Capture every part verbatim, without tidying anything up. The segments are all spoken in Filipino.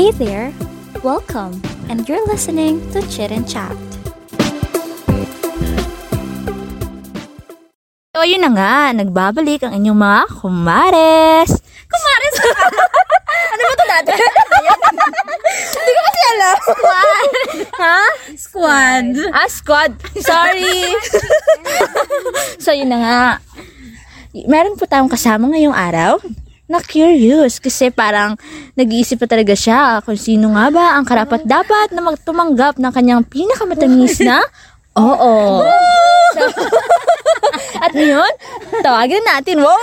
Hey there! Welcome, and you're listening to Chit and Chat. So, yun na nga, nagbabalik ang inyong mga kumares. Kumares ka! Ano ba ito dati? Hindi ko kasi alam. Squad! Ha? Squad. Ah, squad. Sorry! So, yun na nga. Meron po tayong kasama ngayong araw na curious kasi parang nag-iisip pa talaga siya kung sino nga ba ang karapat-dapat na magtumanggap ng kanyang pinakamatamis na oo. So, at ngayon, tawagin natin, wow!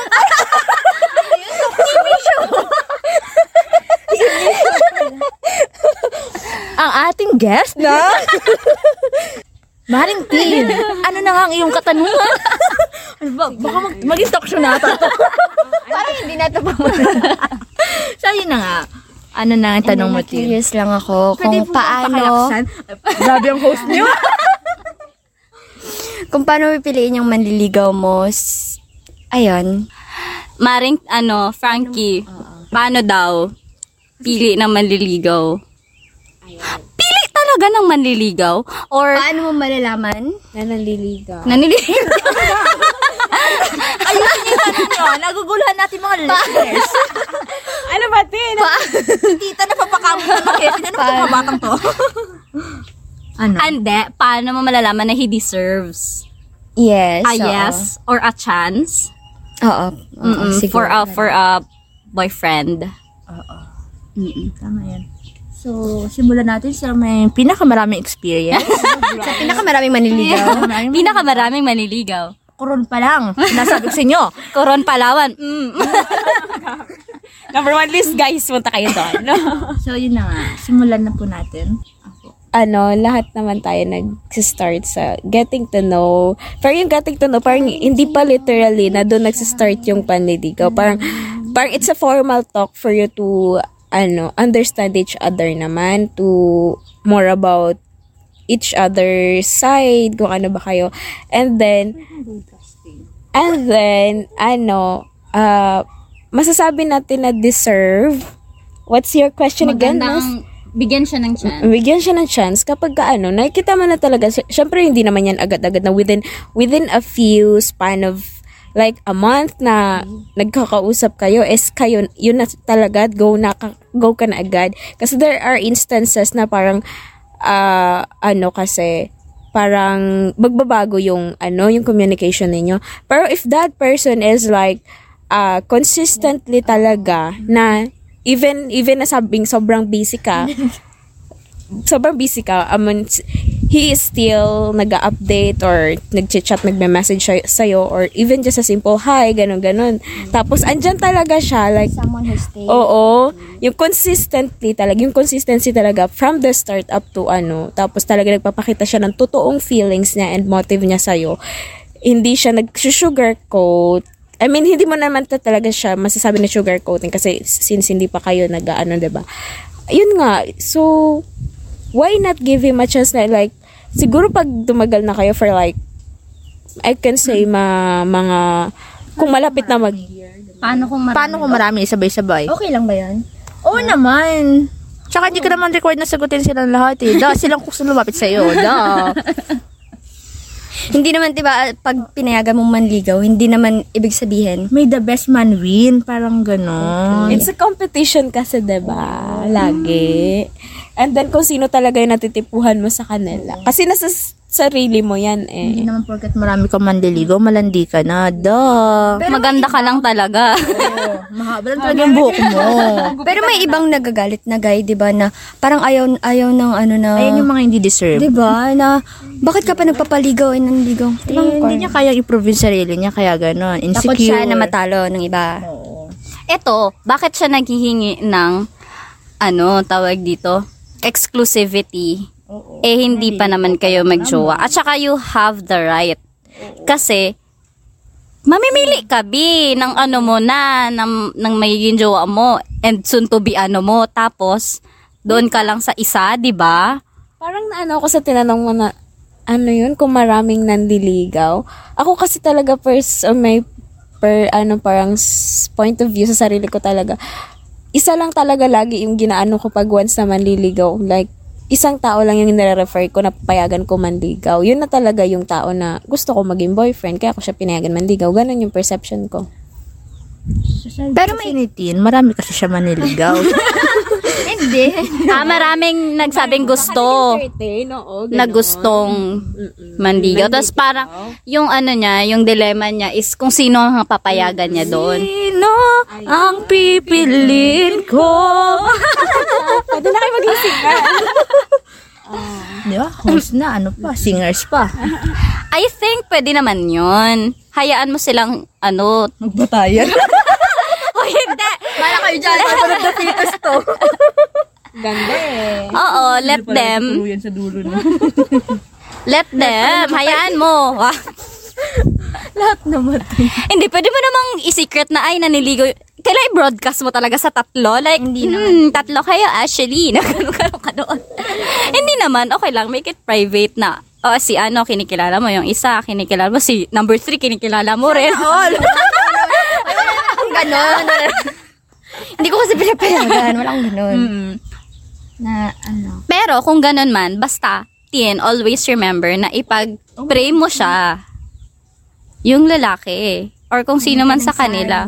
Ang ating guest na Maring Tin, ano na nga ang iyong katanungan? Ano ba? Baka mag- mag-instruction natin to. Parang hindi natin pa muna. So, yun na nga. Ano na ang tanong mo, Tin? Curious lang ako pwede kung paano... Grabe ang host niyo. Kung paano pipiliin yung manliligaw mo. S- Ayun. Maring, ano, Frankie. Paano daw pili ng manliligaw? Pili talaga ng manliligaw? Or... Paano mo malalaman? Na nanliligaw. Nanliligaw. Ayusin niyo yung tanong nyo. Naguguluhan natin mga listeners. Ano ba, Tin? Tita, napapakamot na mag-hesit. Ano ba itong mabatang to? Ano? Ande, paano mo malalaman na he deserves? Yes. A yes or a chance? Oo. For a, for a boyfriend. Oo. Tama yan. So, simulan natin sa may pinakamaraming experience. Sa pinakamaraming manliligaw. Pinakamaraming manliligaw. Koron pa lang. Nasabi sa inyo. Koron Palawan. Mm. Number one list, guys. Punta kayo doon. So, yun na nga. Simulan na po natin. Ano, lahat naman tayo nag-start sa getting to know. Parang yung getting to know, parang hindi pa literally na doon nag-start yung panliligaw. Parang, parang it's a formal talk for you to ano understand each other naman, to more about each other's side, kung ano ba kayo. And then, and then, ano, uh, masasabi natin na deserve. What's your question again, Mas? Bigyan siya ng chance. Bigyan siya ng chance kapag ano, nakikita mo na talaga. Siyempre, hindi naman yan agad-agad na within, within a few span of, like, a month na mm-hmm. nagkakausap kayo, is kayo, yun na talaga, go, na, go ka na agad. Kasi there are instances na parang, Uh, ano kasi parang magbabago yung ano yung communication ninyo, pero if that person is like uh, consistently talaga na even even nasabing sobrang busy ka sobrang busy ka I mean, he is still nag-update or nag-chat, nagme-message siya sa'yo or even just a simple hi, ganun-ganun. Mm-hmm. Tapos, andyan talaga siya. Like, someone who stays. Oo. Yung consistently talaga, yung consistency talaga from the start up to ano. Tapos talaga nagpapakita siya ng totoong feelings niya and motive niya sa'yo. Hindi siya nag-sugarcoat. I mean, hindi mo naman talaga siya masasabi na sugarcoating kasi since hindi pa kayo nag-ano, diba? Yun nga. So, why not give him a chance na like siguro pag dumagal na kayo for like I can say ma, mga kung malapit na mag paano kung marami, paano kung marami sabay-sabay okay lang ba yan? Oo yeah. Naman tsaka hindi ka naman required na sagutin silang lahat eh da silang kusang lumapit sa'yo da Hindi naman diba pag pinayagan mong manligaw, hindi naman ibig sabihin may the best man win, parang gano'n. It's a competition kasi diba, lagi. And then kung sino talaga yung natitipuhan mo sa kanila. Kasi nasa sarili mo yan eh. Hindi naman porket marami kang manliligaw, malandi ka na, duh. Pero maganda ka lang talaga. Oo, mahaba lang talaga yung buhok mo. Pero may ibang nagagalit na guy, diba, na parang ayaw, ayaw ng ano na... Ayan yung mga hindi deserve. Diba, na... Bakit ka pa nagpapaligaw ay nanligaw? Diba, eh, hindi niya kaya i-prove yung sarili niya, kaya gano'n. Insecure. Takot siya na matalo ng iba. Oo. Eto, bakit siya naghihingi ng, ano, tawag dito, exclusivity. Oo. Eh, hindi pa naman kayo mag-jowa. At saka you have the right. Kasi, mamimili ka, B, ng ano mo na, ng, ng magiging jowa mo, and soon to be ano mo. Tapos, doon ka lang sa isa, diba? Parang naano ako sa tinanong mo na, ano yun, kung maraming nanliligaw. Ako kasi talaga per, or may per, ano, parang point of view sa sarili ko talaga. isa lang talaga lagi yung ginaano ko pag once na manliligaw. Like, isang tao lang yung nire-refer ko na papayagan ko manligaw. Yun na talaga yung tao na gusto ko maging boyfriend, kaya ako siya pinayagan manligaw. Ganon yung perception ko. Pero may nitin, marami kasi siya manliligaw. Hindi. Ah, maraming nagsabing gusto. Oo, na gustong manligaw. Tapos parang yung ano niya, yung dilemma niya is kung sino ang papayagan niya doon. Sino ang pipiliin ko? Pwede na kayo maging singer. uh, yeah, host na, ano pa, singers pa. I think pwede naman yun. Hayaan mo silang, ano, magbatayan. O hindi. Mala kayo dyan, mabarad na fetus to. Ganda eh. Oo, let them. Sa dulo na. Let them, hayaan mo. Lahat naman. Hindi, pwede mo namang i-secret na, ay, naniligaw. Kailan i-broadcast mo talaga sa tatlo? Like, hindi hmm, tatlo kayo, actually. Nagano-gano ka doon. Hindi naman, okay lang. Make it private na. O, oh, si ano, kinikilala mo. Yung isa, kinikilala mo. Si number three, kinikilala mo rin. All. Ganon. Hindi ko kasi pinapayagan. Walang ganon. Mm. Na, ano. Pero, kung ganon man, basta, teen, always remember na ipag-pray mo siya. Yung lalaki. Or kung sino man sa kanila.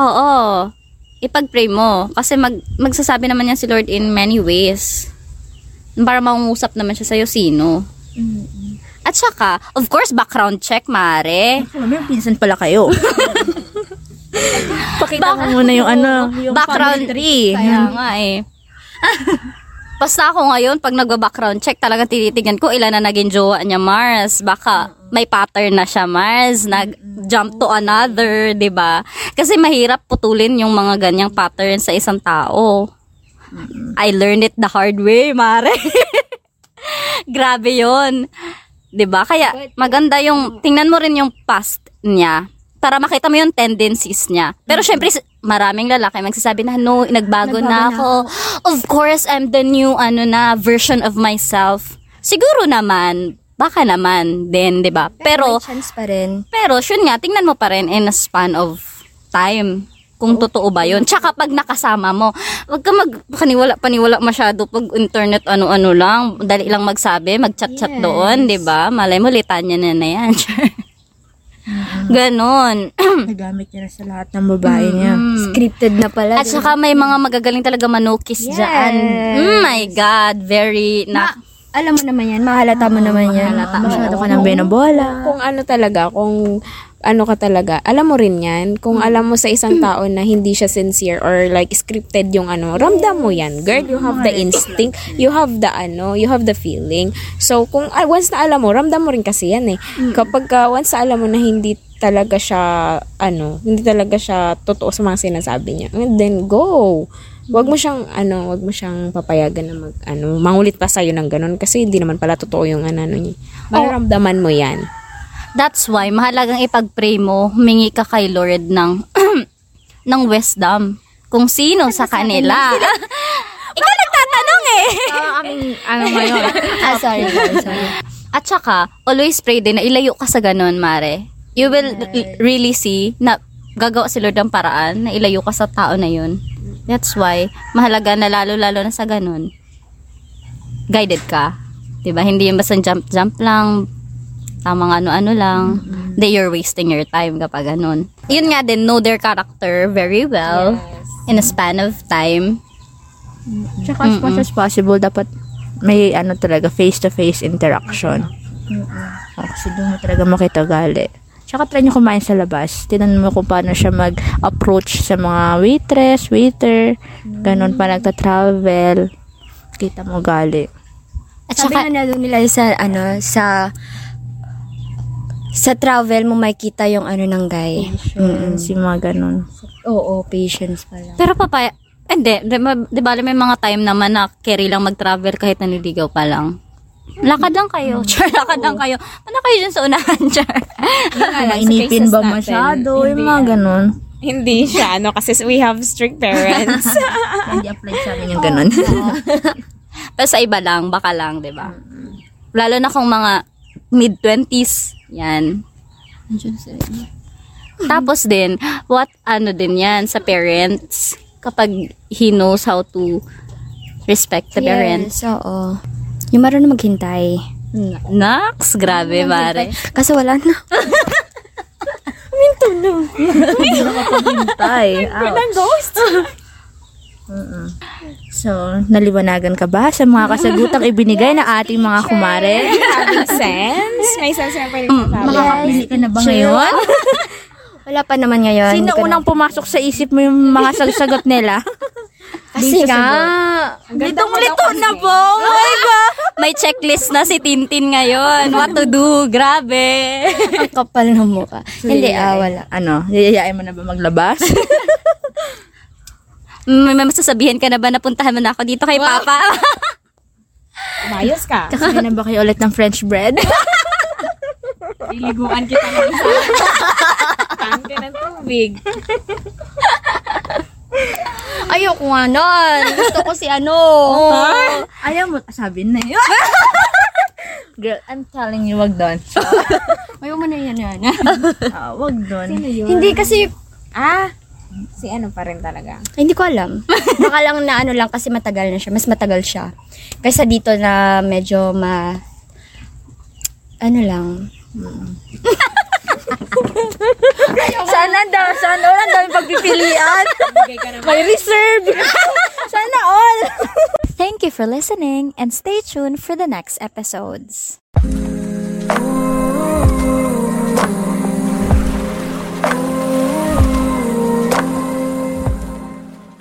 Oo. Ipag-pray mo. Kasi mag, magsasabi naman yan si Lord in many ways. Para mangungusap naman siya sa'yo sino. Mm-hmm. At saka, of course, background check, mare. Alam mo, pinsan pala kayo. Pakita Bak- mo muna yung ano. Yung background tree. Kaya nga eh. Basta ako ngayon, pag nagwa-background check, talaga tititignan ko ilan na naging jowa niya, Mars. Baka may pattern na siya, Mars. Nag-jump to another, diba? Kasi mahirap putulin yung mga ganyang pattern sa isang tao. I learned it the hard way, Mare. Grabe yun. Diba? Kaya maganda yung, tingnan mo rin yung past niya. Para makita mo yung tendencies niya. Pero syempre, maraming lalaki magsasabi na, no, nagbago, nagbago na, ako. na ako. Of course, I'm the new, ano na, version of myself. Siguro naman, baka naman din, diba? Pero, pero may chance pa rin. Pero, yun nga, tingnan mo pa rin in a span of time. Kung oh, totoo ba yun. Tsaka pag nakasama mo, wag ka magpaniwala-paniwala masyado pag internet ano-ano lang. Dali lang magsabi, mag-chat-chat yes. doon, diba? Malay mo, litanya na na yan. Ganon. Nagamit niya na sa lahat ng babae niya. Mm. Scripted na pala. At saka may mga magagaling talaga manukis yes. dyan. Oh my God. Very na... Ma- alam mo naman yan. Mahalata mo oh, naman yan. Mahalata mo. Masyado ka ng binobola. Kung ano talaga, kung ano ka talaga, alam mo rin yan. Kung mm. alam mo sa isang tao na hindi siya sincere or like scripted yung ano, ramdam mo yan. Girl, you have the instinct. You have the ano, you have the feeling. So, kung uh, once na alam mo, ramdam mo rin kasi yan eh. Kapag uh, once na alam mo na hindi talaga siya, ano, hindi talaga siya totoo sa mga sinasabi niya, and then go. Wag mo siyang ano, wag mo siyang papayagan na mag ano, mangulit pa sa iyo ng ganun kasi hindi naman pala totoo yung ano niya. Mararamdaman mo 'yan. That's why mahalagang ipag-pray mo, humingi ka kay Lord ng ng wisdom kung sino sa kanila. Ikaw nagtatanong eh. Oh, I mean, ano ngayon? Ah, sorry, sorry, sorry. At saka, always pray din na ilayo ka sa ganun, Mare. You will l- really see na gagawa si Lord ng paraan na ilayo ka sa tao na 'yun. That's why, mahalaga na lalo-lalo na sa ganun. Guided ka. Diba? Hindi yung basta jump-jump lang, tamang ano-ano lang. Mm-hmm. Then you're wasting your time kapag ganun. Yun nga din, know their character very well yes. in a span of time. Mm-hmm. Tsaka as much as possible, dapat may ano talaga, face-to-face interaction. Mm-hmm. Oh, kasi doon mo talaga makitagali. Tsaka try nyo kumain sa labas. Tinan mo kung paano siya mag-approach sa mga waitress, waiter. Ganon pa nagta-travel. Kita mo gali. At saka, sabi na nila sa, ano, sa sa travel mo makita yung ano ng guy. Mm-hmm. Si mga ganon. Oo, patience pala. Pero papaya, hindi. Di ba may mga time naman na carry lang mag-travel kahit naniligaw pa lang. Lakad lang kayo. Char, sure, lakad lang kayo. Ano kayo dyan sa unahan, Char? Inipin ba masyado? Yung mga ganun. Hindi siya, ano, kasi we have strict parents. Hindi apply sa amin yung ganun. Pero sa iba lang, baka lang, diba? Lalo na kung mga mid-twenties. Yan. Tapos din, what ano din yan sa parents? kapag he knows how to respect the yes, parents. Oo. Yung marunong maghintay. Naks, grabe, mare. Kasi wala na. Minto na. Minto na mapaghintay. Walang ghost. Uh-uh. So, naliwanagan ka ba sa mga kasagutang ibinigay yes, na ating mga kumare? Having sense? May sense na pwede mm, yes, makakabili ka na ba ngayon? Wala pa naman ngayon. Sino unang pumasok sa isip mo yung mga sagsagot nila? Kasi ka, litong-lito na po. Oh my God. May checklist na si Tintin ngayon. What to do? Grabe. Ang kapal ng mukha. So, hindi, ah, wala. Ano, yayain mo na ba maglabas? May masasabihin ka na ba na puntahan mo na ako dito kay wow. Papa? Umayos ka. Kakain na ba kayo ulit ng French bread? Iliguan kita ng isa. Taan ka ng tubig. Ayoko nga nun. Gusto ko si ano. Oh. Ayaw mo, sabihin na yun. Girl, I'm telling you, wag doon. Ayaw mo na yan yan. Ah, wag doon. Hindi kasi, ah, si ano pa rin talaga. Ay, hindi ko alam. Baka lang na ano lang kasi matagal na siya. Mas matagal siya. Kaysa dito na medyo ma... Ano lang. Hmm. Sana daw. Sana all. Ang dami pagpipilian. May reserve. Sana all. Thank you for listening and stay tuned for the next episodes.